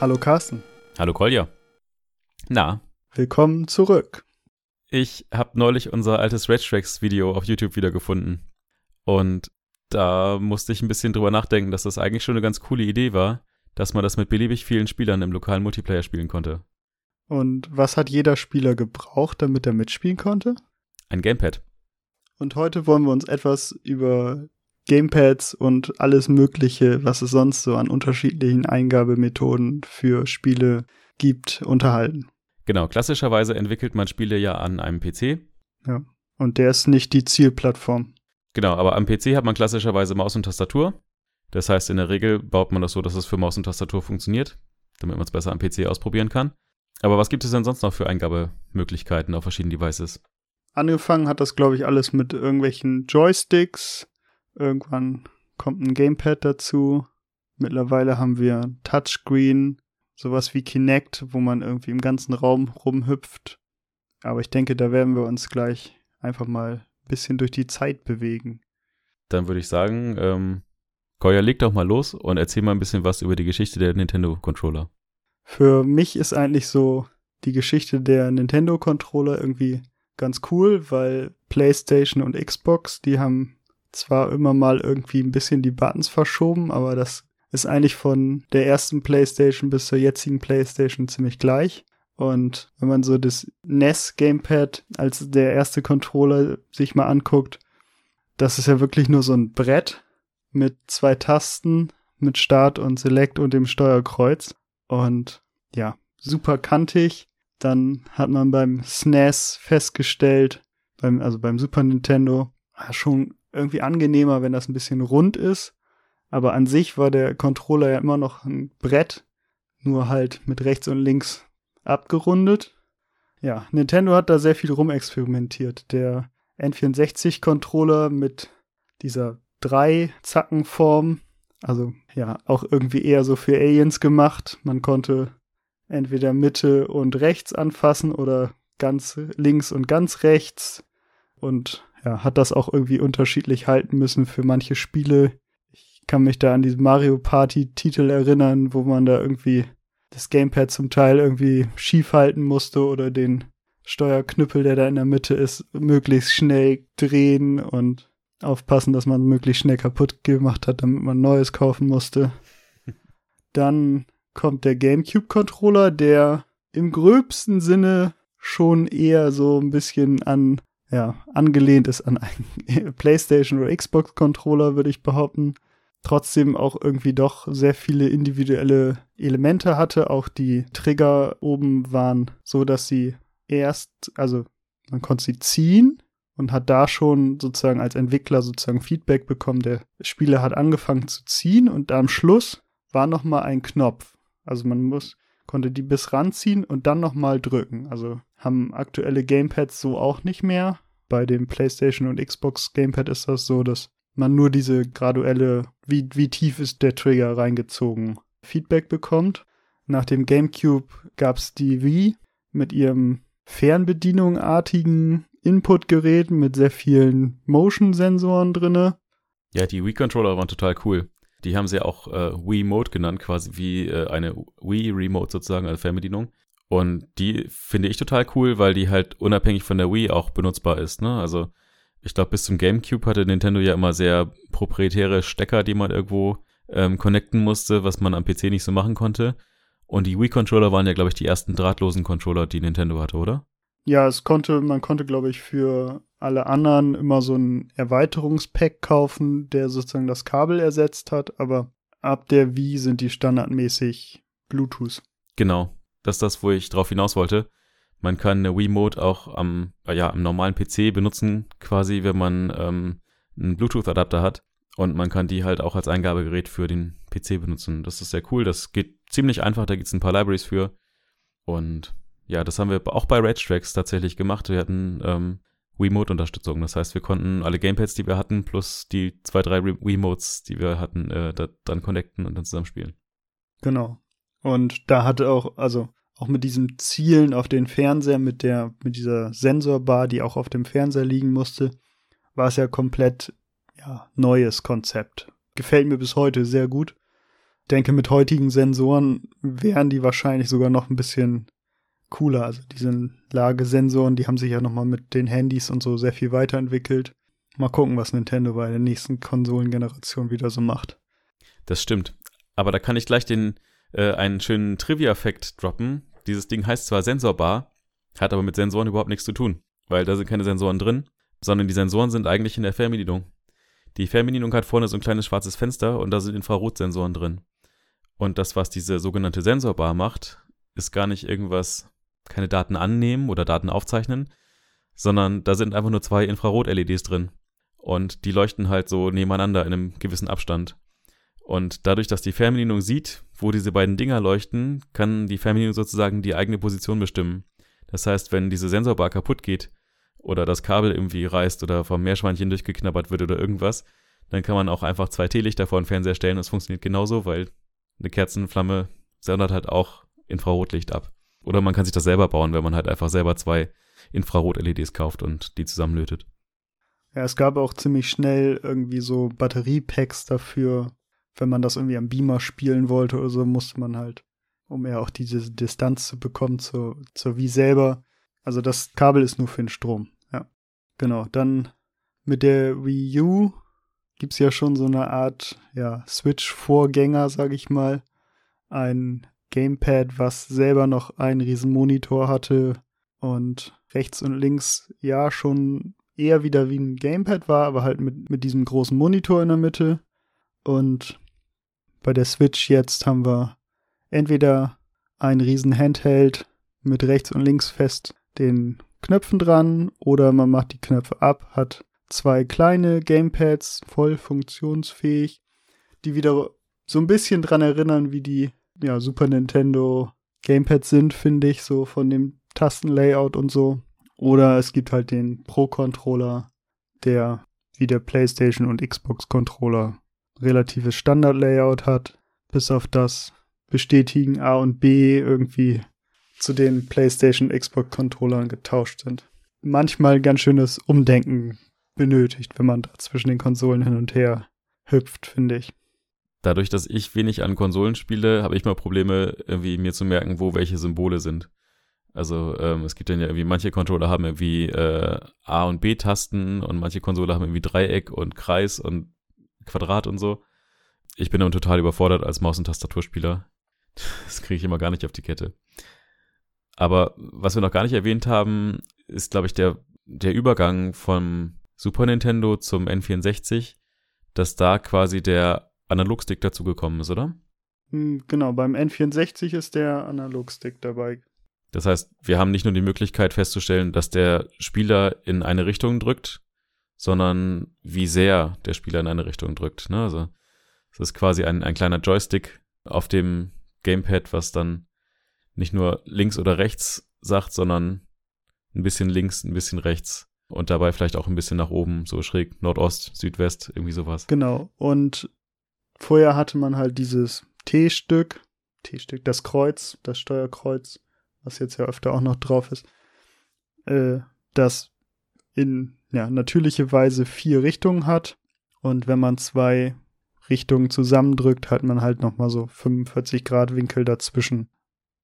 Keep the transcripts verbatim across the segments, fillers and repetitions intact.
Hallo Carsten. Hallo Kolja. Na? Willkommen zurück. Ich habe neulich unser altes Red Tracks Video auf YouTube wiedergefunden. Und da musste ich ein bisschen drüber nachdenken, dass das eigentlich schon eine ganz coole Idee war, dass man das mit beliebig vielen Spielern im lokalen Multiplayer spielen konnte. Und was hat jeder Spieler gebraucht, damit er mitspielen konnte? Ein Gamepad. Und heute wollen wir uns etwas über Gamepads und alles Mögliche, was es sonst so an unterschiedlichen Eingabemethoden für Spiele gibt, unterhalten. Genau, klassischerweise entwickelt man Spiele ja an einem P C. Ja, und der ist nicht die Zielplattform. Genau, aber am P C hat man klassischerweise Maus und Tastatur. Das heißt, in der Regel baut man das so, dass es für Maus und Tastatur funktioniert, damit man es besser am P C ausprobieren kann. Aber was gibt es denn sonst noch für Eingabemöglichkeiten auf verschiedenen Devices? Angefangen hat das, glaube ich, alles mit irgendwelchen Joysticks. Irgendwann kommt ein Gamepad dazu. Mittlerweile haben wir Touchscreen, sowas wie Kinect, wo man irgendwie im ganzen Raum rumhüpft. Aber ich denke, da werden wir uns gleich einfach mal ein bisschen durch die Zeit bewegen. Dann würde ich sagen, ähm, Kolja, leg doch mal los und erzähl mal ein bisschen was über die Geschichte der Nintendo-Controller. Für mich ist eigentlich so die Geschichte der Nintendo-Controller irgendwie ganz cool, weil PlayStation und Xbox, die haben zwar immer mal irgendwie ein bisschen die Buttons verschoben, aber das ist eigentlich von der ersten PlayStation bis zur jetzigen PlayStation ziemlich gleich. Und wenn man so das N E S Gamepad als der erste Controller sich mal anguckt, das ist ja wirklich nur so ein Brett mit zwei Tasten, mit Start und Select und dem Steuerkreuz. Und ja, super kantig. Dann hat man beim S N E S festgestellt, beim, also beim Super Nintendo, schon irgendwie angenehmer, wenn das ein bisschen rund ist. Aber an sich war der Controller ja immer noch ein Brett, nur halt mit rechts und links abgerundet. Ja, Nintendo hat da sehr viel rumexperimentiert. Der N vierundsechzig-Controller mit dieser Drei-Zacken-Form, also ja, auch irgendwie eher so für Aliens gemacht. Man konnte entweder Mitte und rechts anfassen oder ganz links und ganz rechts. Und ja, hat das auch irgendwie unterschiedlich halten müssen für manche Spiele. Ich kann mich da an diesen Mario Party Titel erinnern, wo man da irgendwie das Gamepad zum Teil irgendwie schief halten musste oder den Steuerknüppel, der da in der Mitte ist, möglichst schnell drehen und aufpassen, dass man möglichst schnell kaputt gemacht hat, damit man Neues kaufen musste. Dann kommt der GameCube-Controller, der im gröbsten Sinne schon eher so ein bisschen an ja, angelehnt ist an einen PlayStation- oder Xbox-Controller, würde ich behaupten. Trotzdem auch irgendwie doch sehr viele individuelle Elemente hatte. Auch die Trigger oben waren so, dass sie erst, also man konnte sie ziehen und hat da schon sozusagen als Entwickler sozusagen Feedback bekommen. Der Spieler hat angefangen zu ziehen und am Schluss war nochmal ein Knopf. Also man muss konnte die bis ranziehen und dann nochmal drücken. Also haben aktuelle Gamepads so auch nicht mehr. Bei dem PlayStation und Xbox Gamepad ist das so, dass man nur diese graduelle, wie, wie tief ist der Trigger reingezogen, Feedback bekommt. Nach dem GameCube gab es die Wii mit ihrem fernbedienungartigen Inputgerät mit sehr vielen Motion-Sensoren drin. Ja, die Wii-Controller waren total cool. Die haben sie ja auch äh, Wii Mode genannt, quasi wie äh, eine Wii Remote sozusagen, also Fernbedienung. Und die finde ich total cool, weil die halt unabhängig von der Wii auch benutzbar ist, ne? Also ich glaube, bis zum GameCube hatte Nintendo ja immer sehr proprietäre Stecker, die man irgendwo ähm, connecten musste, was man am P C nicht so machen konnte. Und die Wii-Controller waren ja, glaube ich, die ersten drahtlosen Controller, die Nintendo hatte, oder? Ja, es konnte, man konnte, glaube ich, für alle anderen immer so ein Erweiterungspack kaufen, der sozusagen das Kabel ersetzt hat, aber ab der Wii sind die standardmäßig Bluetooth. Genau, das ist das, wo ich drauf hinaus wollte. Man kann eine Wiimote auch am, ja, am normalen P C benutzen, quasi, wenn man ähm, einen Bluetooth-Adapter hat, und man kann die halt auch als Eingabegerät für den P C benutzen. Das ist sehr cool, das geht ziemlich einfach, da gibt es ein paar Libraries für, und ja, das haben wir auch bei Red Tracks tatsächlich gemacht. Wir hatten ähm, Wiimote-Unterstützung. Das heißt, wir konnten alle Gamepads, die wir hatten, plus die zwei, drei Wiimotes, die wir hatten, äh, da, dann connecten und dann zusammenspielen. Genau. Und da hatte auch, also auch mit diesem Zielen auf den Fernseher, mit der, mit dieser Sensorbar, die auch auf dem Fernseher liegen musste, war es ja komplett ja, neues Konzept. gefällt mir bis heute sehr gut. Ich denke, mit heutigen Sensoren wären die wahrscheinlich sogar noch ein bisschen cooler. Also diese Lagesensoren, die haben sich ja nochmal mit den Handys und so sehr viel weiterentwickelt. Mal gucken, was Nintendo bei der nächsten Konsolengeneration wieder so macht. Das stimmt. Aber da kann ich gleich den äh, einen schönen Trivia-Fact droppen. Dieses Ding heißt zwar Sensorbar, hat aber mit Sensoren überhaupt nichts zu tun, weil da sind keine Sensoren drin, sondern die Sensoren sind eigentlich in der Fernbedienung. Die Fernbedienung hat vorne so ein kleines schwarzes Fenster und da sind Infrarotsensoren drin. Und das, was diese sogenannte Sensorbar macht, ist gar nicht irgendwas, keine Daten annehmen oder Daten aufzeichnen, sondern da sind einfach nur zwei Infrarot-L E Ds drin. Und die leuchten halt so nebeneinander in einem gewissen Abstand. Und dadurch, dass die Fernbedienung sieht, wo diese beiden Dinger leuchten, kann die Fernbedienung sozusagen die eigene Position bestimmen. Das heißt, wenn diese Sensorbar kaputt geht oder das Kabel irgendwie reißt oder vom Meerschweinchen durchgeknabbert wird oder irgendwas, dann kann man auch einfach zwei Teelichter vor den Fernseher stellen und es funktioniert genauso, weil eine Kerzenflamme sendet halt auch Infrarotlicht ab. Oder man kann sich das selber bauen, wenn man halt einfach selber zwei Infrarot-L E Ds kauft und die zusammenlötet. Ja, es gab auch ziemlich schnell irgendwie so Batteriepacks dafür. Wenn man das irgendwie am Beamer spielen wollte oder so, musste man halt, um ja auch diese Distanz zu bekommen zur, zur Wii selber. Also das Kabel ist nur für den Strom. Ja, genau. Dann mit der Wii U gibt es ja schon so eine Art ja, Switch-Vorgänger, sage ich mal. Ein Gamepad, was selber noch einen riesen Monitor hatte und rechts und links ja schon eher wieder wie ein Gamepad war, aber halt mit, mit diesem großen Monitor in der Mitte. Und bei der Switch jetzt haben wir entweder einen riesen Handheld mit rechts und links fest den Knöpfen dran oder man macht die Knöpfe ab, hat zwei kleine Gamepads, voll funktionsfähig, die wieder so ein bisschen dran erinnern, wie die ja, Super Nintendo Gamepads sind, finde ich, so von dem Tastenlayout und so. Oder es gibt halt den Pro-Controller, der wie der PlayStation und Xbox-Controller relatives Standard-Layout hat, bis auf das Bestätigen A und B irgendwie zu den PlayStation und Xbox-Controllern getauscht sind. Manchmal ganz schönes Umdenken benötigt, wenn man da zwischen den Konsolen hin und her hüpft, finde ich. Dadurch, dass ich wenig an Konsolen spiele, habe ich mal Probleme, irgendwie mir zu merken, wo welche Symbole sind. Also ähm, es gibt dann ja irgendwie, manche Controller haben irgendwie äh, A- und B-Tasten und manche Konsolen haben irgendwie Dreieck und Kreis und Quadrat und so. Ich bin dann total überfordert als Maus- und Tastaturspieler. Das kriege ich immer gar nicht auf die Kette. Aber was wir noch gar nicht erwähnt haben, ist, glaube ich, der, der Übergang vom Super Nintendo zum N vierundsechzig, dass da quasi der Analogstick dazugekommen ist, oder? Genau, beim N vierundsechzig ist der Analogstick dabei. Das heißt, wir haben nicht nur die Möglichkeit festzustellen, dass der Spieler in eine Richtung drückt, sondern wie sehr der Spieler in eine Richtung drückt. Ne? Also es ist quasi ein, ein kleiner Joystick auf dem Gamepad, was dann nicht nur links oder rechts sagt, sondern ein bisschen links, ein bisschen rechts und dabei vielleicht auch ein bisschen nach oben, so schräg Nordost, Südwest, irgendwie sowas. Genau, und vorher hatte man halt dieses T-Stück, T-Stück, das Kreuz, das Steuerkreuz, was jetzt ja öfter auch noch drauf ist, äh, das in ja, natürliche Weise vier Richtungen hat. Und wenn man zwei Richtungen zusammendrückt, hat man halt nochmal so fünfundvierzig Grad Winkel dazwischen.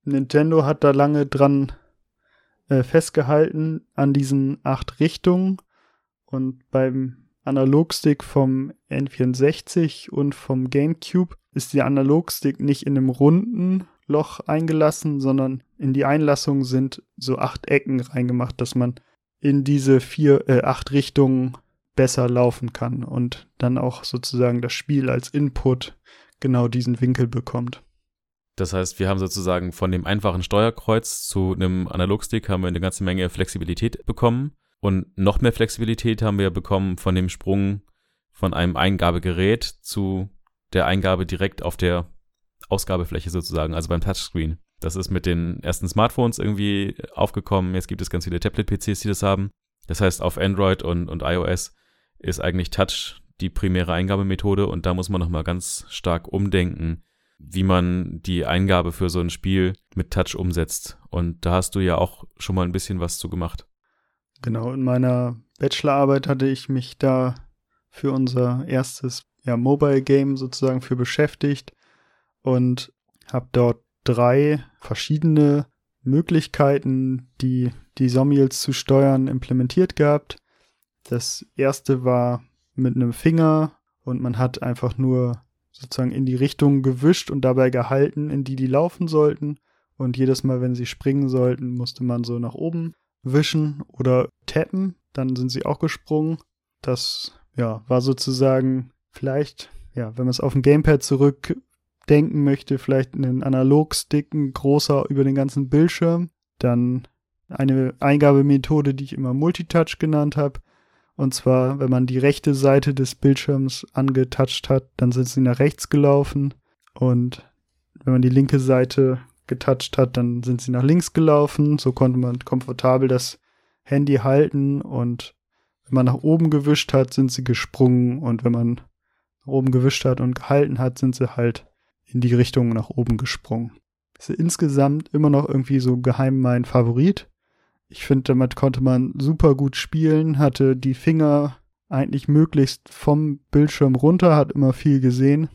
Nintendo hat da lange dran äh, festgehalten an diesen acht Richtungen. Und beim Analogstick vom N vierundsechzig und vom GameCube ist der Analogstick nicht in einem runden Loch eingelassen, sondern in die Einlassung sind so acht Ecken reingemacht, dass man in diese vier, äh, acht Richtungen besser laufen kann und dann auch sozusagen das Spiel als Input genau diesen Winkel bekommt. Das heißt, wir haben sozusagen von dem einfachen Steuerkreuz zu einem Analogstick haben wir eine ganze Menge Flexibilität bekommen und noch mehr Flexibilität haben wir bekommen von dem Sprung von einem Eingabegerät zu der Eingabe direkt auf der Ausgabefläche sozusagen, also beim Touchscreen. Das ist mit den ersten Smartphones irgendwie aufgekommen. Jetzt gibt es ganz viele Tablet-P Cs, die das haben. Das heißt, auf Android und, und iOS ist eigentlich Touch die primäre Eingabemethode und da muss man nochmal ganz stark umdenken, wie man die Eingabe für so ein Spiel mit Touch umsetzt. Und da hast du ja auch schon mal ein bisschen was zu gemacht. Genau, in meiner Bachelorarbeit hatte ich mich da für unser erstes ja, Mobile Game sozusagen für beschäftigt und habe dort drei verschiedene Möglichkeiten, die die Somnials zu steuern, implementiert gehabt. Das erste war mit einem Finger und man hat einfach nur sozusagen in die Richtung gewischt und dabei gehalten, in die die laufen sollten. Und jedes Mal, wenn sie springen sollten, musste man so nach oben wischen oder tappen. Dann sind sie auch gesprungen. Das ja, war sozusagen vielleicht, ja, wenn man es auf den Gamepad zurückdenken möchte, vielleicht einen Analogstick, ein großer über den ganzen Bildschirm. Dann eine Eingabemethode, die ich immer Multitouch genannt habe. Und zwar, wenn man die rechte Seite des Bildschirms angetoucht hat, dann sind sie nach rechts gelaufen. Und wenn man die linke Seite getoucht hat, dann sind sie nach links gelaufen. So konnte man komfortabel das Handy halten und wenn man nach oben gewischt hat, sind sie gesprungen und wenn man nach oben gewischt hat und gehalten hat, sind sie halt in die Richtung nach oben gesprungen. Das ist insgesamt immer noch irgendwie so geheim mein Favorit. Ich finde, damit konnte man super gut spielen, hatte die Finger eigentlich möglichst vom Bildschirm runter, hat immer viel gesehen.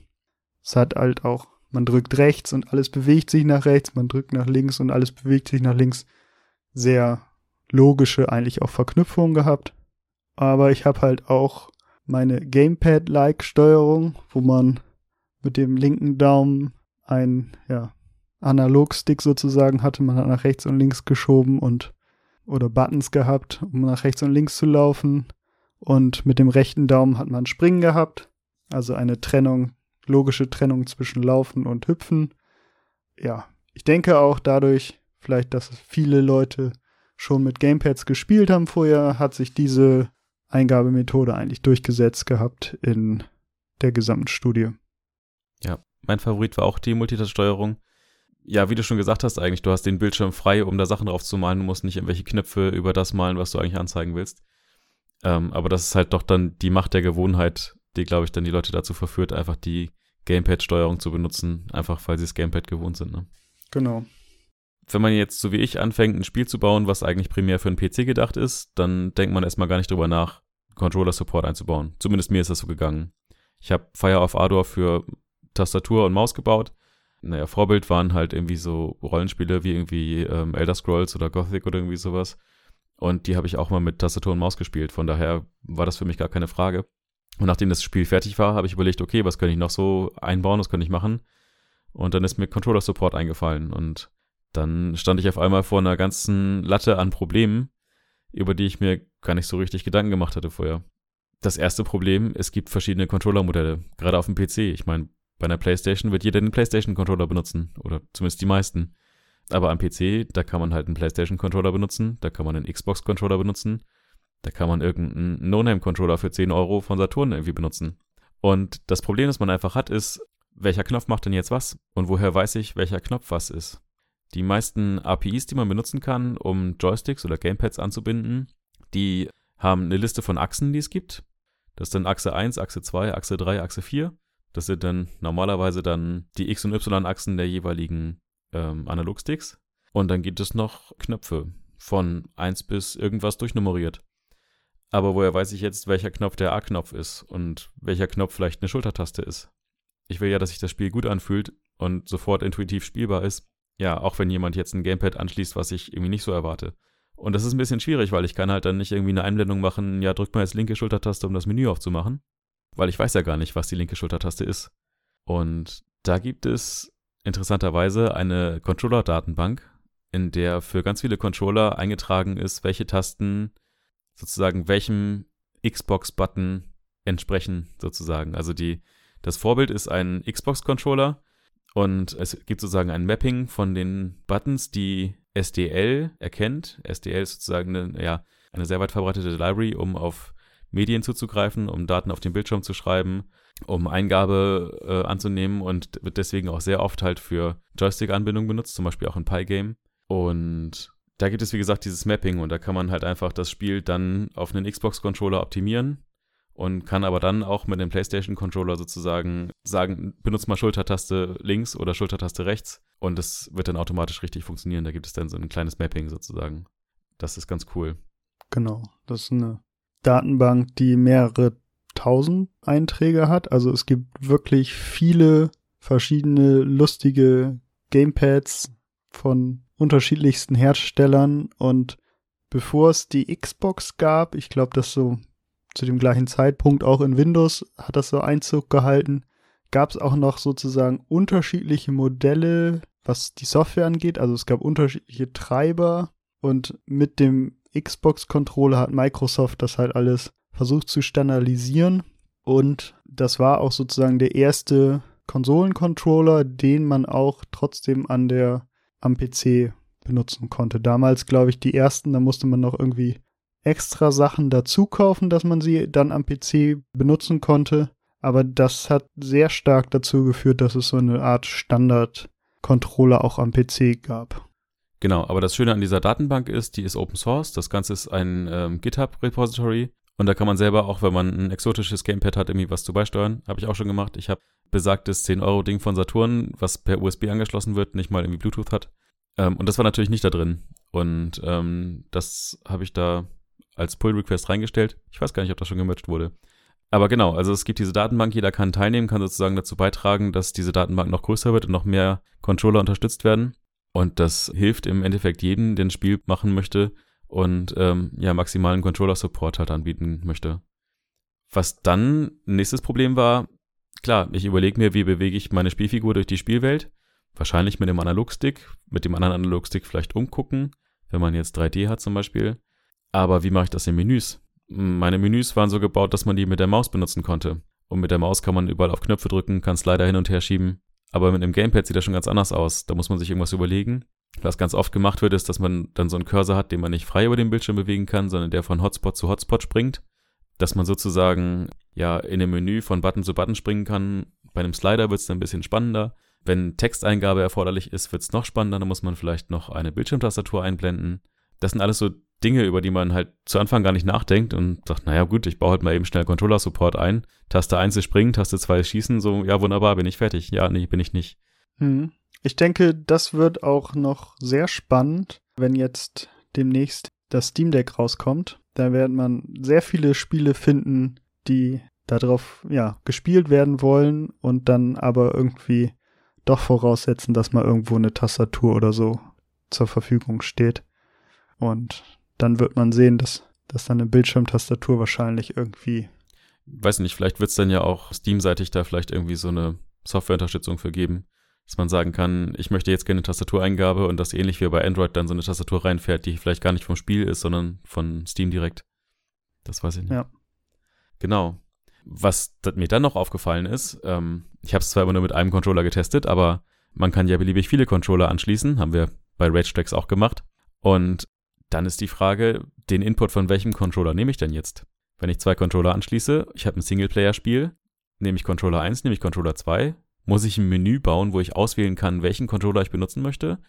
Es hat halt auch, man drückt rechts und alles bewegt sich nach rechts, man drückt nach links und alles bewegt sich nach links. Sehr logische eigentlich auch Verknüpfungen gehabt. Aber ich habe halt auch meine Gamepad-like Steuerung, wo man mit dem linken Daumen einen ja, Analogstick sozusagen hatte. Man hat nach rechts und links geschoben und oder Buttons gehabt, um nach rechts und links zu laufen. Und mit dem rechten Daumen hat man Springen gehabt. Also eine Trennung, logische Trennung zwischen Laufen und Hüpfen. Ja, ich denke auch dadurch, vielleicht, dass viele Leute schon mit Gamepads gespielt haben vorher, hat sich diese Eingabemethode eigentlich durchgesetzt gehabt in der gesamten Studie. Ja, mein Favorit war auch die Multitouch-Steuerung. Ja, wie du schon gesagt hast eigentlich, du hast den Bildschirm frei, um da Sachen drauf zu malen, du musst nicht irgendwelche Knöpfe über das malen, was du eigentlich anzeigen willst. Ähm, aber das ist halt doch dann die Macht der Gewohnheit, die, glaube ich, dann die Leute dazu verführt, einfach die Gamepad-Steuerung zu benutzen, einfach weil sie das Gamepad gewohnt sind, ne? Genau. Wenn man jetzt, so wie ich, anfängt, ein Spiel zu bauen, was eigentlich primär für einen P C gedacht ist, dann denkt man erstmal gar nicht drüber nach, Controller-Support einzubauen. Zumindest mir ist das so gegangen. Ich habe Fire of Ardor für Tastatur und Maus gebaut. Naja, Vorbild waren halt irgendwie so Rollenspiele wie irgendwie ähm, Elder Scrolls oder Gothic oder irgendwie sowas. Und die habe ich auch mal mit Tastatur und Maus gespielt. Von daher war das für mich gar keine Frage. Und nachdem das Spiel fertig war, habe ich überlegt, okay, was kann ich noch so einbauen, was kann ich machen? Und dann ist mir Controller-Support eingefallen und dann stand ich auf einmal vor einer ganzen Latte an Problemen, über die ich mir gar nicht so richtig Gedanken gemacht hatte vorher. Das erste Problem, es gibt verschiedene Controller-Modelle, gerade auf dem P C. Ich meine, bei einer PlayStation wird jeder den PlayStation-Controller benutzen, oder zumindest die meisten. Aber am P C, da kann man halt einen PlayStation-Controller benutzen, da kann man einen Xbox-Controller benutzen, da kann man irgendeinen No-Name-Controller für zehn Euro von Saturn irgendwie benutzen. Und das Problem, das man einfach hat, ist, welcher Knopf macht denn jetzt was? Und woher weiß ich, welcher Knopf was ist? Die meisten A P Is, die man benutzen kann, um Joysticks oder Gamepads anzubinden, die haben eine Liste von Achsen, die es gibt. Das ist dann Achse eins, Achse zwei, Achse drei, Achse vier. Das sind dann normalerweise dann die X- und Y-Achsen der jeweiligen ähm, Analogsticks. Und dann gibt es noch Knöpfe von eins bis irgendwas durchnummeriert. Aber woher weiß ich jetzt, welcher Knopf der A-Knopf ist und welcher Knopf vielleicht eine Schultertaste ist? Ich will ja, dass sich das Spiel gut anfühlt und sofort intuitiv spielbar ist. Ja, auch wenn jemand jetzt ein Gamepad anschließt, was ich irgendwie nicht so erwarte. Und das ist ein bisschen schwierig, weil ich kann halt dann nicht irgendwie eine Einblendung machen, ja, drück mal jetzt linke Schultertaste, um das Menü aufzumachen, weil ich weiß ja gar nicht, was die linke Schultertaste ist. Und da gibt es interessanterweise eine Controller-Datenbank, in der für ganz viele Controller eingetragen ist, welche Tasten sozusagen welchem Xbox-Button entsprechen sozusagen. Also die, das Vorbild ist ein Xbox-Controller, und es gibt sozusagen ein Mapping von den Buttons, die S D L erkennt. S D L ist sozusagen eine, ja, eine sehr weit verbreitete Library, um auf Medien zuzugreifen, um Daten auf den Bildschirm zu schreiben, um Eingabe äh, anzunehmen und wird deswegen auch sehr oft halt für Joystick-Anbindung benutzt, zum Beispiel auch in Pygame. Und da gibt es, wie gesagt, dieses Mapping und da kann man halt einfach das Spiel dann auf einen Xbox-Controller optimieren. Und kann aber dann auch mit dem PlayStation-Controller sozusagen sagen, benutzt mal Schultertaste links oder Schultertaste rechts. Und das wird dann automatisch richtig funktionieren. Da gibt es dann so ein kleines Mapping sozusagen. Das ist ganz cool. Genau, das ist eine Datenbank, die mehrere fünftausend Einträge hat. Also es gibt wirklich viele verschiedene lustige Gamepads von unterschiedlichsten Herstellern. Und bevor es die Xbox gab, ich glaube, das so zu dem gleichen Zeitpunkt auch in Windows hat das so Einzug gehalten, gab es auch noch sozusagen unterschiedliche Modelle, was die Software angeht. Also es gab unterschiedliche Treiber und mit dem Xbox-Controller hat Microsoft das halt alles versucht zu standardisieren und das war auch sozusagen der erste Konsolen-Controller, den man auch trotzdem an der, am P C benutzen konnte. Damals, glaube ich, die ersten, da musste man noch irgendwie extra Sachen dazu kaufen, dass man sie dann am P C benutzen konnte, aber das hat sehr stark dazu geführt, dass es so eine Art Standard-Controller auch am P C gab. Genau, aber das Schöne an dieser Datenbank ist, die ist Open Source, das Ganze ist ein ähm, GitHub-Repository und da kann man selber auch, wenn man ein exotisches Gamepad hat, irgendwie was zu beisteuern. Habe ich auch schon gemacht. Ich habe besagtes zehn Euro Ding von Saturn, was per U S B angeschlossen wird, nicht mal irgendwie Bluetooth hat. Ähm, und das war natürlich nicht da drin. Und ähm, das habe ich da als Pull-Request reingestellt. Ich weiß gar nicht, ob das schon gemerged wurde. Aber genau, also es gibt diese Datenbank, jeder kann teilnehmen, kann sozusagen dazu beitragen, dass diese Datenbank noch größer wird und noch mehr Controller unterstützt werden. Und das hilft im Endeffekt jedem, der ein Spiel machen möchte und ähm, ja maximalen Controller-Support halt anbieten möchte. Was dann nächstes Problem war, klar, ich überlege mir, wie bewege ich meine Spielfigur durch die Spielwelt. Wahrscheinlich mit dem Analogstick, mit dem anderen Analogstick vielleicht umgucken, wenn man jetzt drei D hat zum Beispiel. Aber wie mache ich das in Menüs? Meine Menüs waren so gebaut, dass man die mit der Maus benutzen konnte. Und mit der Maus kann man überall auf Knöpfe drücken, kann Slider hin und her schieben. Aber mit einem Gamepad sieht das schon ganz anders aus. Da muss man sich irgendwas überlegen. Was ganz oft gemacht wird, ist, dass man dann so einen Cursor hat, den man nicht frei über den Bildschirm bewegen kann, sondern der von Hotspot zu Hotspot springt. Dass man sozusagen ja in dem Menü von Button zu Button springen kann. Bei einem Slider wird es dann ein bisschen spannender. Wenn Texteingabe erforderlich ist, wird es noch spannender. Dann muss man vielleicht noch eine Bildschirmtastatur einblenden. Das sind alles so Dinge, über die man halt zu Anfang gar nicht nachdenkt und sagt, naja gut, ich baue halt mal eben schnell Controller-Support ein. Taste eins ist springen, Taste zwei ist schießen, so, ja wunderbar, bin ich fertig. Ja, nee, bin ich nicht. Hm. Ich denke, das wird auch noch sehr spannend, wenn jetzt demnächst das Steam Deck rauskommt. Da wird man sehr viele Spiele finden, die darauf, ja, gespielt werden wollen und dann aber irgendwie doch voraussetzen, dass mal irgendwo eine Tastatur oder so zur Verfügung steht. Und dann wird man sehen, dass, dass dann eine Bildschirmtastatur wahrscheinlich irgendwie... Weiß nicht, vielleicht wird es dann ja auch Steam-seitig da vielleicht irgendwie so eine Softwareunterstützung für geben, dass man sagen kann, ich möchte jetzt gerne eine Tastatureingabe und dass ähnlich wie bei Android dann so eine Tastatur reinfährt, die vielleicht gar nicht vom Spiel ist, sondern von Steam direkt. Das weiß ich nicht. Ja. Genau. Was mir dann noch aufgefallen ist, ähm, ich habe es zwar immer nur mit einem Controller getestet, aber man kann ja beliebig viele Controller anschließen, haben wir bei Red Tracks auch gemacht. Und dann ist die Frage, den Input von welchem Controller nehme ich denn jetzt? Wenn ich zwei Controller anschließe, ich habe ein Singleplayer-Spiel, nehme ich Controller eins, nehme ich Controller zwei, muss ich ein Menü bauen, wo ich auswählen kann, welchen Controller ich benutzen möchte?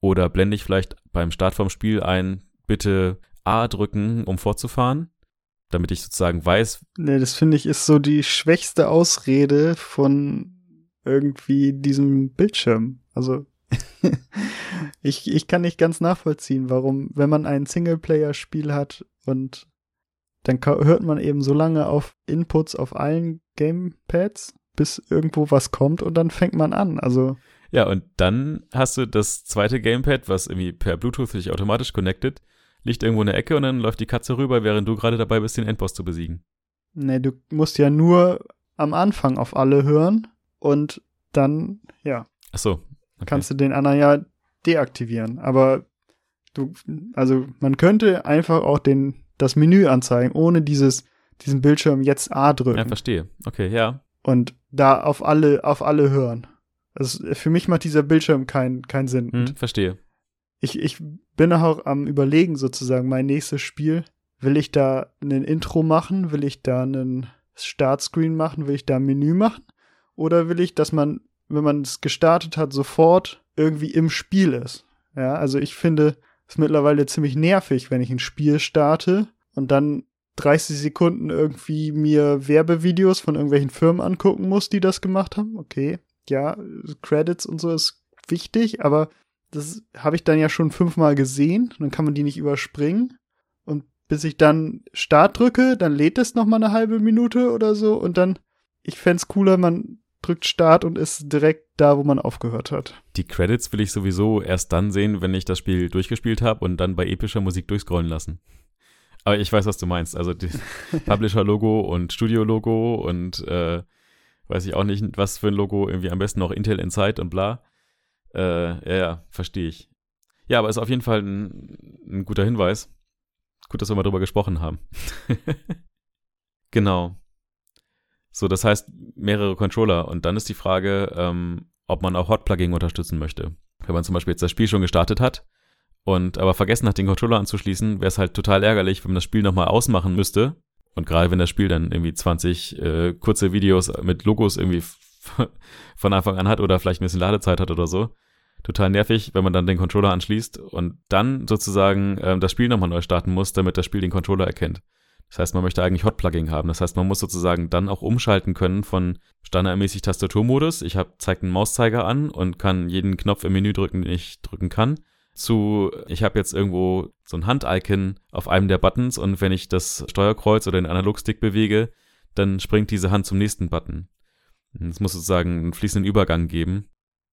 Oder blende ich vielleicht beim Start vom Spiel ein, bitte A drücken, um fortzufahren, damit ich sozusagen weiß... Nee, das finde ich ist so die schwächste Ausrede von irgendwie diesem Bildschirm. Also... Ich, ich kann nicht ganz nachvollziehen, warum, wenn man ein Singleplayer-Spiel hat und dann ka- hört man eben so lange auf Inputs auf allen Gamepads, bis irgendwo was kommt und dann fängt man an. Also ja, und dann hast du das zweite Gamepad, was irgendwie per Bluetooth sich automatisch connectet, liegt irgendwo in der Ecke und dann läuft die Katze rüber, während du gerade dabei bist, den Endboss zu besiegen. Nee, du musst ja nur am Anfang auf alle hören und dann, ja. Ach so. Okay. Kannst du den anderen ja deaktivieren. Aber du, also man könnte einfach auch den, das Menü anzeigen, ohne dieses, diesen Bildschirm jetzt A drücken. Ja, verstehe. Okay, ja. Und da auf alle, auf alle hören. Also für mich macht dieser Bildschirm keinen keinen Sinn. Hm, verstehe. Ich, ich bin auch am Überlegen sozusagen, mein nächstes Spiel, will ich da ein Intro machen? Will ich da einen Startscreen machen? Will ich da ein Menü machen? Oder will ich, dass man wenn man es gestartet hat, sofort irgendwie im Spiel ist. Ja, also ich finde es mittlerweile ziemlich nervig, wenn ich ein Spiel starte und dann dreißig Sekunden irgendwie mir Werbevideos von irgendwelchen Firmen angucken muss, die das gemacht haben. Okay, ja, Credits und so ist wichtig, aber das habe ich dann ja schon fünfmal gesehen. Dann kann man die nicht überspringen. Und bis ich dann Start drücke, dann lädt es nochmal eine halbe Minute oder so und dann, ich fände es cooler, man drückt Start und ist direkt da, wo man aufgehört hat. Die Credits will ich sowieso erst dann sehen, wenn ich das Spiel durchgespielt habe und dann bei epischer Musik durchscrollen lassen. Aber ich weiß, was du meinst. Also Publisher-Logo und Studio-Logo und äh, weiß ich auch nicht, was für ein Logo, irgendwie am besten noch Intel Inside und bla. Äh, ja, ja, verstehe ich. Ja, aber ist auf jeden Fall ein, ein guter Hinweis. Gut, dass wir mal drüber gesprochen haben. Genau. So, das heißt mehrere Controller. Und dann ist die Frage, ähm, ob man auch Hot-Plugging unterstützen möchte. Wenn man zum Beispiel jetzt das Spiel schon gestartet hat und aber vergessen hat, den Controller anzuschließen, wäre es halt total ärgerlich, wenn man das Spiel nochmal ausmachen müsste. Und gerade wenn das Spiel dann irgendwie zwanzig äh, kurze Videos mit Logos irgendwie f- von Anfang an hat oder vielleicht ein bisschen Ladezeit hat oder so. Total nervig, wenn man dann den Controller anschließt und dann sozusagen ähm, das Spiel nochmal neu starten muss, damit das Spiel den Controller erkennt. Das heißt, man möchte eigentlich Hot-Plugging haben. Das heißt, man muss sozusagen dann auch umschalten können von standardmäßig Tastaturmodus. Ich hab, zeig den Mauszeiger an und kann jeden Knopf im Menü drücken, den ich drücken kann. Zu, ich habe jetzt irgendwo so ein Hand-Icon auf einem der Buttons und wenn ich das Steuerkreuz oder den Analogstick bewege, dann springt diese Hand zum nächsten Button. Es muss sozusagen einen fließenden Übergang geben.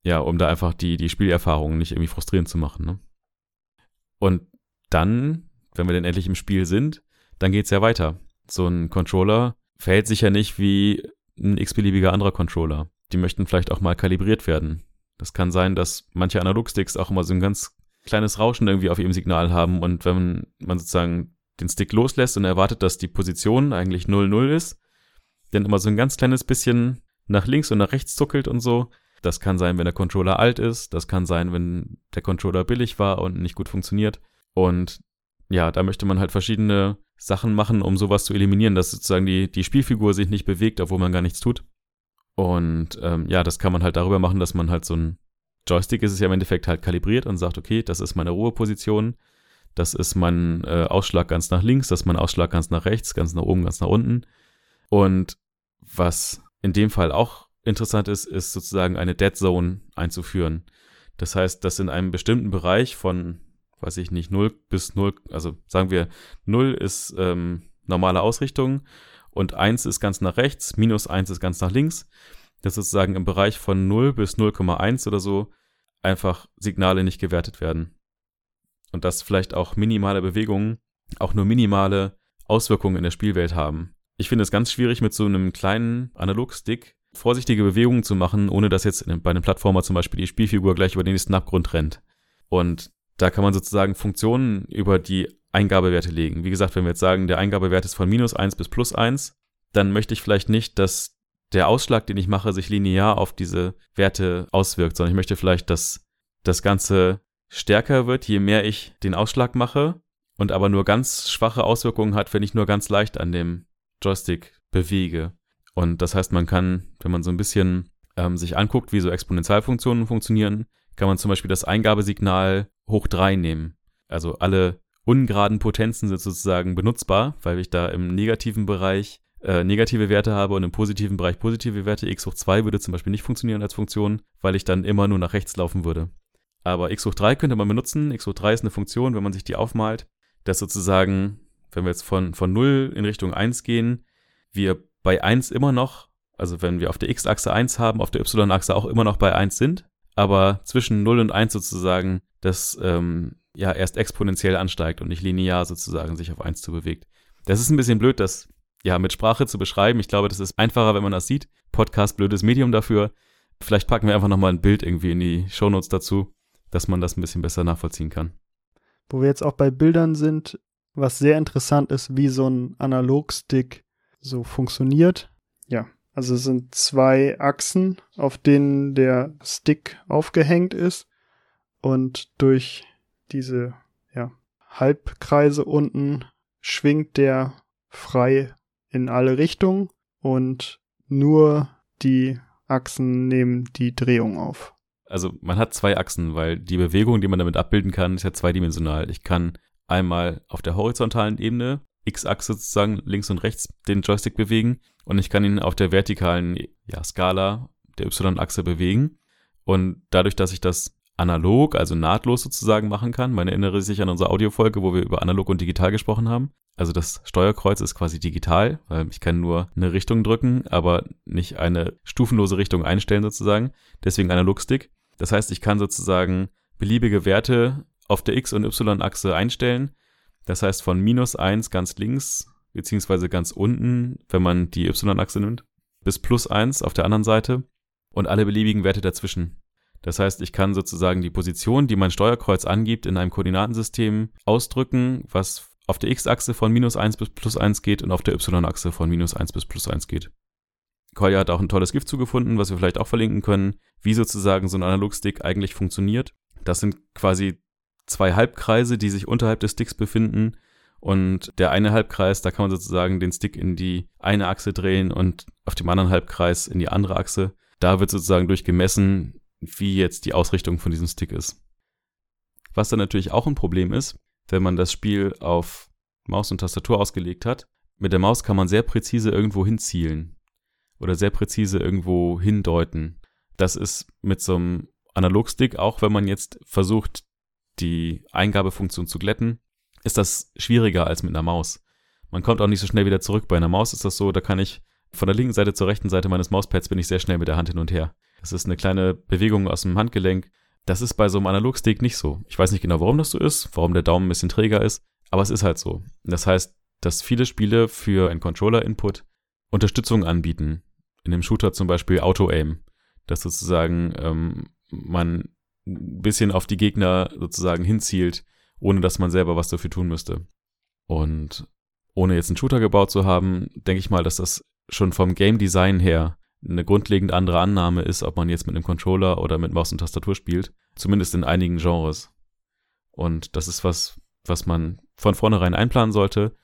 Ja, um da einfach die, die Spielerfahrung nicht irgendwie frustrierend zu machen, ne? Und dann, wenn wir dann endlich im Spiel sind, dann geht's ja weiter. So ein Controller verhält sich ja nicht wie ein x-beliebiger anderer Controller. Die möchten vielleicht auch mal kalibriert werden. Das kann sein, dass manche Analogsticks auch immer so ein ganz kleines Rauschen irgendwie auf ihrem Signal haben und wenn man sozusagen den Stick loslässt und erwartet, dass die Position eigentlich null null ist, dann immer so ein ganz kleines bisschen nach links und nach rechts zuckelt und so. Das kann sein, wenn der Controller alt ist. Das kann sein, wenn der Controller billig war und nicht gut funktioniert. Und ja, da möchte man halt verschiedene Sachen machen, um sowas zu eliminieren, dass sozusagen die, die Spielfigur sich nicht bewegt, obwohl man gar nichts tut. Und ähm, ja, das kann man halt darüber machen, dass man halt so ein Joystick ist es ja im Endeffekt halt kalibriert und sagt, okay, das ist meine Ruheposition. Das ist mein äh, Ausschlag ganz nach links. Das ist mein Ausschlag ganz nach rechts, ganz nach oben, ganz nach unten. Und was in dem Fall auch interessant ist, ist sozusagen eine Dead Zone einzuführen. Das heißt, dass in einem bestimmten Bereich von, weiß ich nicht, null bis null, also sagen wir, null ist ähm, normale Ausrichtung und eins ist ganz nach rechts, minus eins ist ganz nach links, dass sozusagen im Bereich von null bis null Komma eins oder so einfach Signale nicht gewertet werden. Und dass vielleicht auch minimale Bewegungen auch nur minimale Auswirkungen in der Spielwelt haben. Ich finde es ganz schwierig, mit so einem kleinen Analogstick vorsichtige Bewegungen zu machen, ohne dass jetzt bei einem Plattformer zum Beispiel die Spielfigur gleich über den nächsten Abgrund rennt. Und da kann man sozusagen Funktionen über die Eingabewerte legen. Wie gesagt, wenn wir jetzt sagen, der Eingabewert ist von minus eins bis plus eins, dann möchte ich vielleicht nicht, dass der Ausschlag, den ich mache, sich linear auf diese Werte auswirkt, sondern ich möchte vielleicht, dass das Ganze stärker wird, je mehr ich den Ausschlag mache und aber nur ganz schwache Auswirkungen hat, wenn ich nur ganz leicht an dem Joystick bewege. Und das heißt, man kann, wenn man so ein bisschen ähm, sich anguckt, wie so Exponentialfunktionen funktionieren, kann man zum Beispiel das Eingabesignal hoch drei nehmen. Also alle ungeraden Potenzen sind sozusagen benutzbar, weil ich da im negativen Bereich äh, negative Werte habe und im positiven Bereich positive Werte. X hoch zwei würde zum Beispiel nicht funktionieren als Funktion, weil ich dann immer nur nach rechts laufen würde. Aber X hoch drei könnte man benutzen. X hoch drei ist eine Funktion, wenn man sich die aufmalt, dass sozusagen, wenn wir jetzt von, von null in Richtung eins gehen, wir bei eins immer noch, also wenn wir auf der X-Achse eins haben, auf der Y-Achse auch immer noch bei eins sind, aber zwischen null und eins sozusagen das ähm, ja erst exponentiell ansteigt und nicht linear sozusagen sich auf eins zu bewegt. Das ist ein bisschen blöd, das ja mit Sprache zu beschreiben. Ich glaube, das ist einfacher, wenn man das sieht. Podcast, blödes Medium dafür. Vielleicht packen wir einfach nochmal ein Bild irgendwie in die Shownotes dazu, dass man das ein bisschen besser nachvollziehen kann. Wo wir jetzt auch bei Bildern sind, was sehr interessant ist, wie so ein Analogstick so funktioniert. Ja, also es sind zwei Achsen, auf denen der Stick aufgehängt ist und durch diese ja, Halbkreise unten schwingt der frei in alle Richtungen und nur die Achsen nehmen die Drehung auf. Also man hat zwei Achsen, weil die Bewegung, die man damit abbilden kann, ist ja zweidimensional. Ich kann einmal auf der horizontalen Ebene X-Achse sozusagen links und rechts den Joystick bewegen und ich kann ihn auf der vertikalen ja, Skala der Y-Achse bewegen und dadurch, dass ich das analog, also nahtlos sozusagen machen kann, man erinnere sich an unsere Audiofolge, wo wir über analog und digital gesprochen haben, Also das Steuerkreuz ist quasi digital, weil ich kann nur eine Richtung drücken, aber nicht eine stufenlose Richtung einstellen sozusagen. Deswegen Analogstick. Das heißt, ich kann sozusagen beliebige Werte auf der X- und Y-Achse einstellen. Das heißt von minus eins ganz links, beziehungsweise ganz unten, wenn man die Y-Achse nimmt, bis plus eins auf der anderen Seite und alle beliebigen Werte dazwischen. Das heißt, ich kann sozusagen die Position, die mein Steuerkreuz angibt, in einem Koordinatensystem ausdrücken, was auf der X-Achse von minus eins bis plus eins geht und auf der Y-Achse von minus eins bis plus eins geht. Kolja hat auch ein tolles GIF zugefunden, was wir vielleicht auch verlinken können, wie sozusagen so ein Analogstick eigentlich funktioniert. Das sind quasi zwei Halbkreise, die sich unterhalb des Sticks befinden und der eine Halbkreis, da kann man sozusagen den Stick in die eine Achse drehen und auf dem anderen Halbkreis in die andere Achse. Da wird sozusagen durchgemessen, wie jetzt die Ausrichtung von diesem Stick ist. Was dann natürlich auch ein Problem ist, wenn man das Spiel auf Maus und Tastatur ausgelegt hat. Mit der Maus kann man sehr präzise irgendwo hinzielen oder sehr präzise irgendwo hindeuten. Das ist mit so einem Analogstick, auch wenn man jetzt versucht, die Eingabefunktion zu glätten, ist das schwieriger als mit einer Maus. Man kommt auch nicht so schnell wieder zurück. Bei einer Maus ist das so, da kann ich von der linken Seite zur rechten Seite meines Mauspads bin ich sehr schnell mit der Hand hin und her. Das ist eine kleine Bewegung aus dem Handgelenk. Das ist bei so einem Analogstick nicht so. Ich weiß nicht genau, warum das so ist, warum der Daumen ein bisschen träger ist, aber es ist halt so. Das heißt, dass viele Spiele für einen Controller-Input Unterstützung anbieten. In dem Shooter zum Beispiel Auto-Aim, dass sozusagen ähm, man ein bisschen auf die Gegner sozusagen hinzielt, ohne dass man selber was dafür tun müsste. Und ohne jetzt einen Shooter gebaut zu haben, denke ich mal, dass das schon vom Game-Design her eine grundlegend andere Annahme ist, ob man jetzt mit einem Controller oder mit Maus und Tastatur spielt, zumindest in einigen Genres. Und das ist was, was man von vornherein einplanen sollte.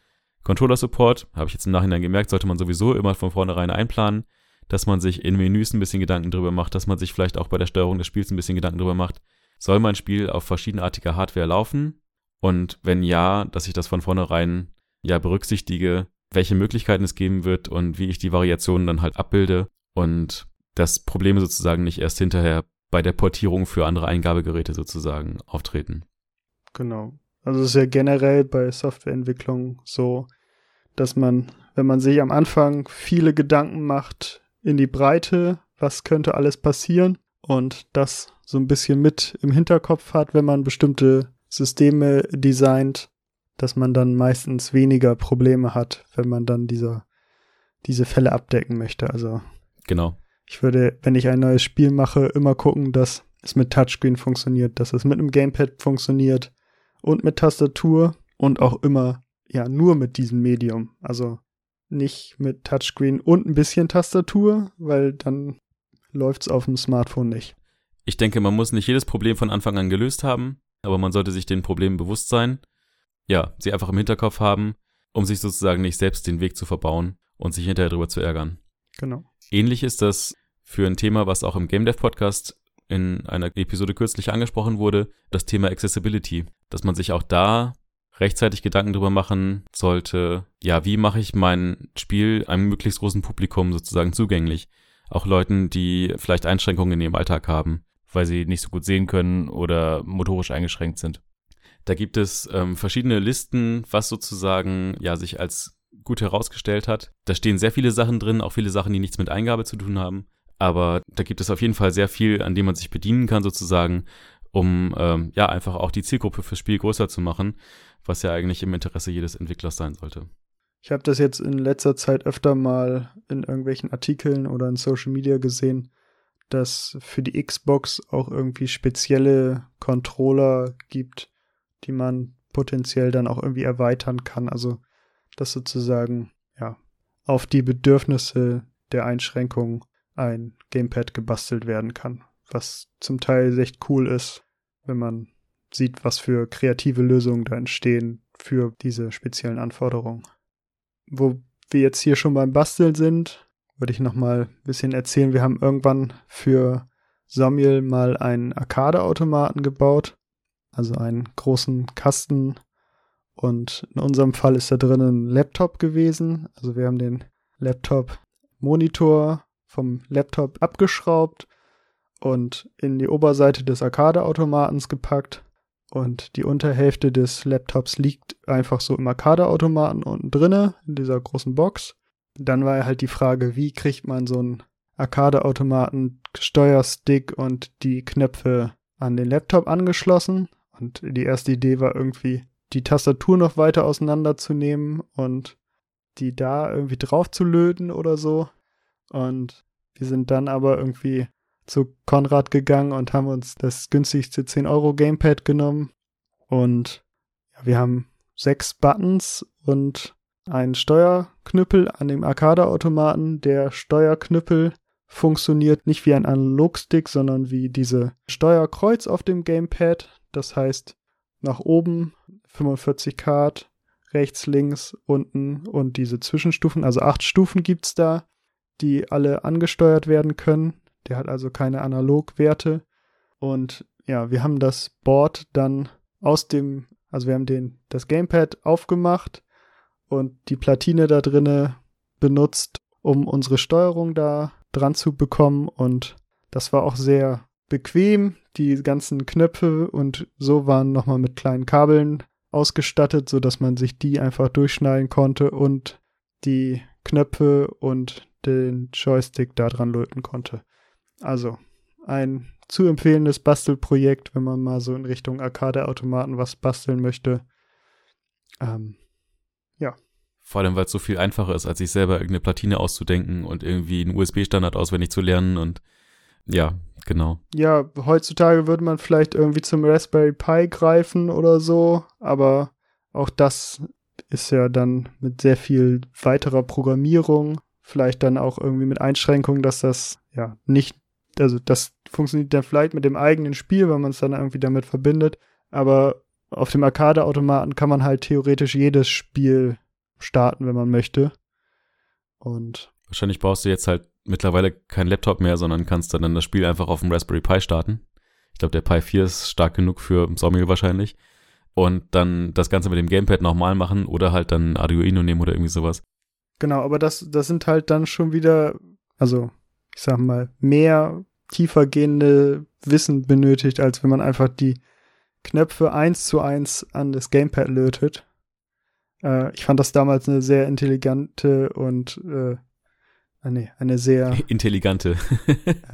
Controller-Support, habe ich jetzt im Nachhinein gemerkt, sollte man sowieso immer von vornherein einplanen, dass man sich in Menüs ein bisschen Gedanken drüber macht, dass man sich vielleicht auch bei der Steuerung des Spiels ein bisschen Gedanken drüber macht, soll mein Spiel auf verschiedenartiger Hardware laufen? Und wenn ja, dass ich das von vornherein ja berücksichtige, welche Möglichkeiten es geben wird und wie ich die Variationen dann halt abbilde. Und dass Probleme sozusagen nicht erst hinterher bei der Portierung für andere Eingabegeräte sozusagen auftreten. Genau. Also es ist ja generell bei Softwareentwicklung so, dass man, wenn man sich am Anfang viele Gedanken macht in die Breite, was könnte alles passieren und das so ein bisschen mit im Hinterkopf hat, wenn man bestimmte Systeme designt, dass man dann meistens weniger Probleme hat, wenn man dann diese, diese Fälle abdecken möchte. Also genau. Ich würde, wenn ich ein neues Spiel mache, immer gucken, dass es mit Touchscreen funktioniert, dass es mit einem Gamepad funktioniert und mit Tastatur und auch immer, ja, nur mit diesem Medium. Also nicht mit Touchscreen und ein bisschen Tastatur, weil dann läuft es auf dem Smartphone nicht. Ich denke, man muss nicht jedes Problem von Anfang an gelöst haben, aber man sollte sich den Problemen bewusst sein, ja, sie einfach im Hinterkopf haben, um sich sozusagen nicht selbst den Weg zu verbauen und sich hinterher drüber zu ärgern. Genau. Ähnlich ist das für ein Thema, was auch im Game Dev Podcast in einer Episode kürzlich angesprochen wurde, das Thema Accessibility, dass man sich auch da rechtzeitig Gedanken drüber machen sollte, ja, wie mache ich mein Spiel einem möglichst großen Publikum sozusagen zugänglich, auch Leuten, die vielleicht Einschränkungen in ihrem Alltag haben, weil sie nicht so gut sehen können oder motorisch eingeschränkt sind. Da gibt es ähm, verschiedene Listen, was sozusagen ja sich als gut herausgestellt hat. Da stehen sehr viele Sachen drin, auch viele Sachen, die nichts mit Eingabe zu tun haben. Aber da gibt es auf jeden Fall sehr viel, an dem man sich bedienen kann sozusagen, um ähm, ja einfach auch die Zielgruppe fürs Spiel größer zu machen, was ja eigentlich im Interesse jedes Entwicklers sein sollte. Ich habe das jetzt in letzter Zeit öfter mal in irgendwelchen Artikeln oder in Social Media gesehen, dass für die Xbox auch irgendwie spezielle Controller gibt, die man potenziell dann auch irgendwie erweitern kann. Also dass sozusagen ja auf die Bedürfnisse der Einschränkung ein Gamepad gebastelt werden kann, was zum Teil echt cool ist, wenn man sieht, was für kreative Lösungen da entstehen für diese speziellen Anforderungen. Wo wir jetzt hier schon beim Basteln sind, würde ich nochmal ein bisschen erzählen. Wir haben irgendwann für Somnial mal einen Arcade-Automaten gebaut, also einen großen Kasten. Und in unserem Fall ist da drin ein Laptop gewesen. Also wir haben den Laptop-Monitor vom Laptop abgeschraubt und in die Oberseite des Arcade-Automatens gepackt Und die Unterhälfte des Laptops liegt einfach so im Arcade-Automaten unten drinne, in dieser großen Box. Dann war halt die Frage, wie kriegt man so einen Arcade-Automaten, Steuerstick und die Knöpfe an den Laptop angeschlossen. Und die erste Idee war irgendwie, die Tastatur noch weiter auseinanderzunehmen und die da irgendwie drauf zu löten oder so. Und wir sind dann aber irgendwie zu Konrad gegangen und haben uns das günstigste zehn Euro Gamepad genommen. Und wir haben sechs Buttons und einen Steuerknüppel an dem Arcade-Automaten. Der Steuerknüppel funktioniert nicht wie ein Analogstick, sondern wie diese Steuerkreuz auf dem Gamepad. Das heißt, nach oben fünfundvierzig Grad, rechts, links, unten und diese Zwischenstufen. Also acht Stufen gibt es da, die alle angesteuert werden können. Der hat also keine Analogwerte. Und ja, wir haben das Board dann aus dem, also wir haben den, das Gamepad aufgemacht und die Platine da drinne benutzt, um unsere Steuerung da dran zu bekommen. Und das war auch sehr bequem. Die ganzen Knöpfe und so waren nochmal mit kleinen Kabeln ausgestattet, sodass man sich die einfach durchschneiden konnte und die Knöpfe und den Joystick da dran löten konnte. Also ein zu empfehlendes Bastelprojekt, wenn man mal so in Richtung Arcade-Automaten was basteln möchte. Ähm, ja. Vor allem, weil es so viel einfacher ist, als sich selber irgendeine Platine auszudenken und irgendwie einen U S B-Standard auswendig zu lernen und ja, genau. Ja, heutzutage würde man vielleicht irgendwie zum Raspberry Pi greifen oder so, aber auch das ist ja dann mit sehr viel weiterer Programmierung, vielleicht dann auch irgendwie mit Einschränkungen, dass das ja nicht, also das funktioniert dann vielleicht mit dem eigenen Spiel, wenn man es dann irgendwie damit verbindet, aber auf dem Arcade-Automaten kann man halt theoretisch jedes Spiel starten, wenn man möchte. Und wahrscheinlich brauchst du jetzt halt mittlerweile keinen Laptop mehr, sondern kannst dann das Spiel einfach auf dem Raspberry Pi starten. Ich glaube, der Pi vier ist stark genug für Somnial wahrscheinlich. Und dann das Ganze mit dem Gamepad nochmal machen oder halt dann Arduino nehmen oder irgendwie sowas. Genau, aber das, das sind halt dann schon wieder, also ich sag mal, mehr tiefergehende Wissen benötigt, als wenn man einfach die Knöpfe eins zu eins an das Gamepad lötet. Äh, ich fand das damals eine sehr intelligente und äh, nee, eine sehr intelligente,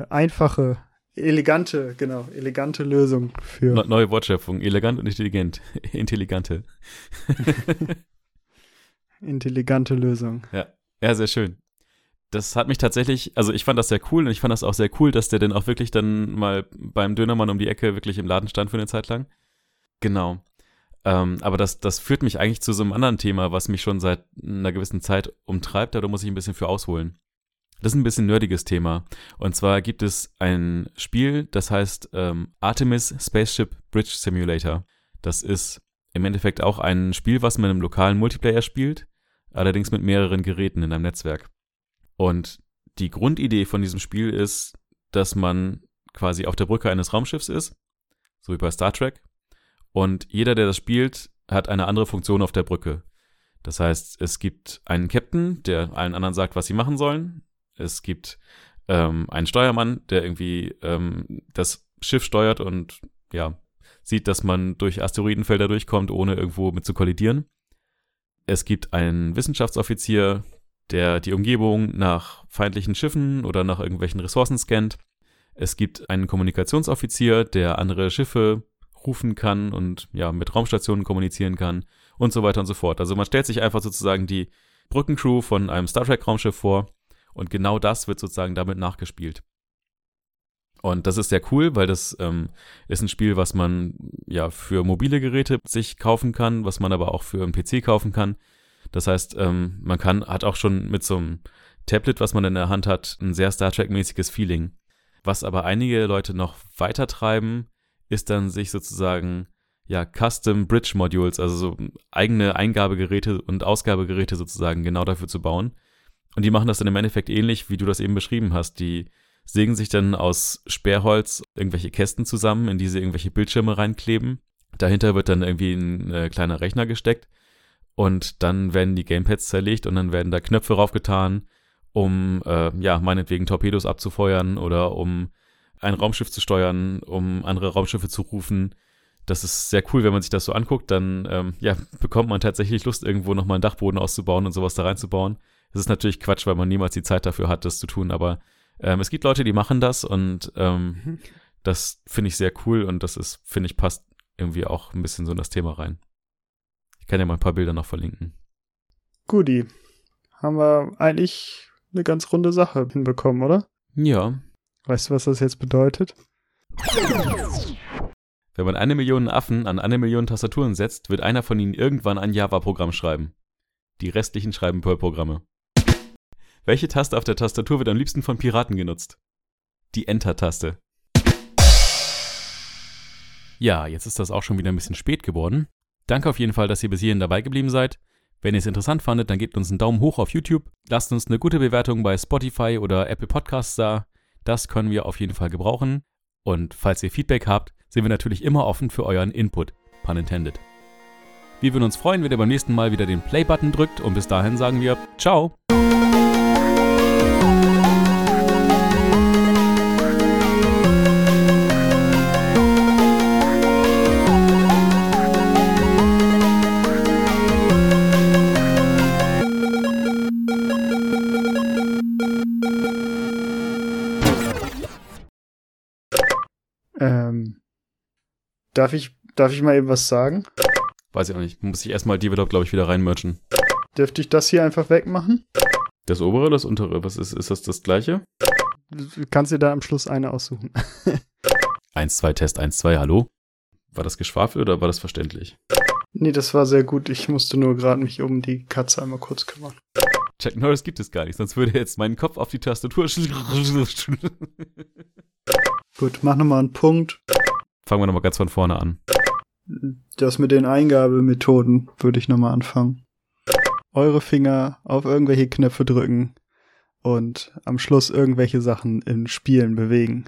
einfache, elegante, genau, elegante Lösung für ne- neue Wortschöpfung, elegant und intelligent, intelligante. Intelligante Lösung. Ja, ja, sehr schön. Das hat mich tatsächlich, also ich fand das sehr cool und ich fand das auch sehr cool, dass der denn auch wirklich dann mal beim Dönermann um die Ecke wirklich im Laden stand für eine Zeit lang. Genau. Ähm, aber das, das führt mich eigentlich zu so einem anderen Thema, was mich schon seit einer gewissen Zeit umtreibt, da muss ich ein bisschen für ausholen. Das ist ein bisschen ein nerdiges Thema. Und zwar gibt es ein Spiel, das heißt ähm, Artemis Spaceship Bridge Simulator. Das ist im Endeffekt auch ein Spiel, was man im lokalen Multiplayer spielt, allerdings mit mehreren Geräten in einem Netzwerk. Und die Grundidee von diesem Spiel ist, dass man quasi auf der Brücke eines Raumschiffs ist, so wie bei Star Trek. Und jeder, der das spielt, hat eine andere Funktion auf der Brücke. Das heißt, es gibt einen Captain, der allen anderen sagt, was sie machen sollen. Es gibt ähm, einen Steuermann, der irgendwie ähm, das Schiff steuert und ja, sieht, dass man durch Asteroidenfelder durchkommt, ohne irgendwo mit zu kollidieren. Es gibt einen Wissenschaftsoffizier, der die Umgebung nach feindlichen Schiffen oder nach irgendwelchen Ressourcen scannt. Es gibt einen Kommunikationsoffizier, der andere Schiffe rufen kann und ja, mit Raumstationen kommunizieren kann und so weiter und so fort. Also man stellt sich einfach sozusagen die Brückencrew von einem Star Trek Raumschiff vor. Und genau das wird sozusagen damit nachgespielt. Und das ist sehr cool, weil das ähm, ist ein Spiel, was man ja für mobile Geräte sich kaufen kann, was man aber auch für einen P C kaufen kann. Das heißt, ähm, man kann hat auch schon mit so einem Tablet, was man in der Hand hat, ein sehr Star Trek-mäßiges Feeling. Was aber einige Leute noch weiter treiben, ist dann sich sozusagen ja Custom Bridge Modules, also so eigene Eingabegeräte und Ausgabegeräte sozusagen genau dafür zu bauen. Und die machen das dann im Endeffekt ähnlich, wie du das eben beschrieben hast. Die sägen sich dann aus Sperrholz irgendwelche Kästen zusammen, in die sie irgendwelche Bildschirme reinkleben. Dahinter wird dann irgendwie ein äh, kleiner Rechner gesteckt und dann werden die Gamepads zerlegt und dann werden da Knöpfe raufgetan, um äh, ja meinetwegen Torpedos abzufeuern oder um ein Raumschiff zu steuern, um andere Raumschiffe zu rufen. das ist sehr cool, wenn man sich das so anguckt, dann ähm, ja, bekommt man tatsächlich Lust, irgendwo nochmal einen Dachboden auszubauen und sowas da reinzubauen. Das ist natürlich Quatsch, weil man niemals die Zeit dafür hat, das zu tun, aber ähm, es gibt Leute, die machen das und ähm, mhm. das finde ich sehr cool und das ist, finde ich, passt irgendwie auch ein bisschen so in das Thema rein. Ich kann ja mal ein paar Bilder noch verlinken. Guti. Haben wir eigentlich eine ganz runde Sache hinbekommen, oder? Ja. Weißt du, was das jetzt bedeutet? Wenn man eine Million Affen an eine Million Tastaturen setzt, wird einer von ihnen irgendwann ein Java-Programm schreiben. Die restlichen schreiben Perl-Programme. Welche Taste auf der Tastatur wird am liebsten von Piraten genutzt? Die Enter-Taste. Ja, jetzt ist das auch schon wieder ein bisschen spät geworden. Danke auf jeden Fall, dass ihr bis hierhin dabei geblieben seid. Wenn ihr es interessant fandet, dann gebt uns einen Daumen hoch auf YouTube. Lasst uns eine gute Bewertung bei Spotify oder Apple Podcasts da. Das können wir auf jeden Fall gebrauchen. Und falls ihr Feedback habt, sind wir natürlich immer offen für euren Input. Pun intended. Wir würden uns freuen, wenn ihr beim nächsten Mal wieder den Play-Button drückt. Und bis dahin sagen wir ciao. Ähm, darf ich, darf ich mal eben was sagen? Weiß ich auch nicht. Muss ich erstmal Develop, glaube ich, wieder reinmerchen. Dürfte ich das hier einfach wegmachen? Das obere oder das untere? Was ist, ist das das gleiche? Du kannst dir da am Schluss eine aussuchen. eins, zwei, Test, eins, zwei, hallo? War das Geschwafel oder war das verständlich? Nee, das war sehr gut. Ich musste nur gerade mich um die Katze einmal kurz kümmern. Chuck Norris gibt es gar nicht, sonst würde jetzt meinen Kopf auf die Tastatur schlagen. Gut, mach nochmal einen Punkt. Fangen wir nochmal ganz von vorne an. Das mit den Eingabemethoden würde ich nochmal anfangen. Eure Finger auf irgendwelche Knöpfe drücken und am Schluss irgendwelche Sachen in Spielen bewegen.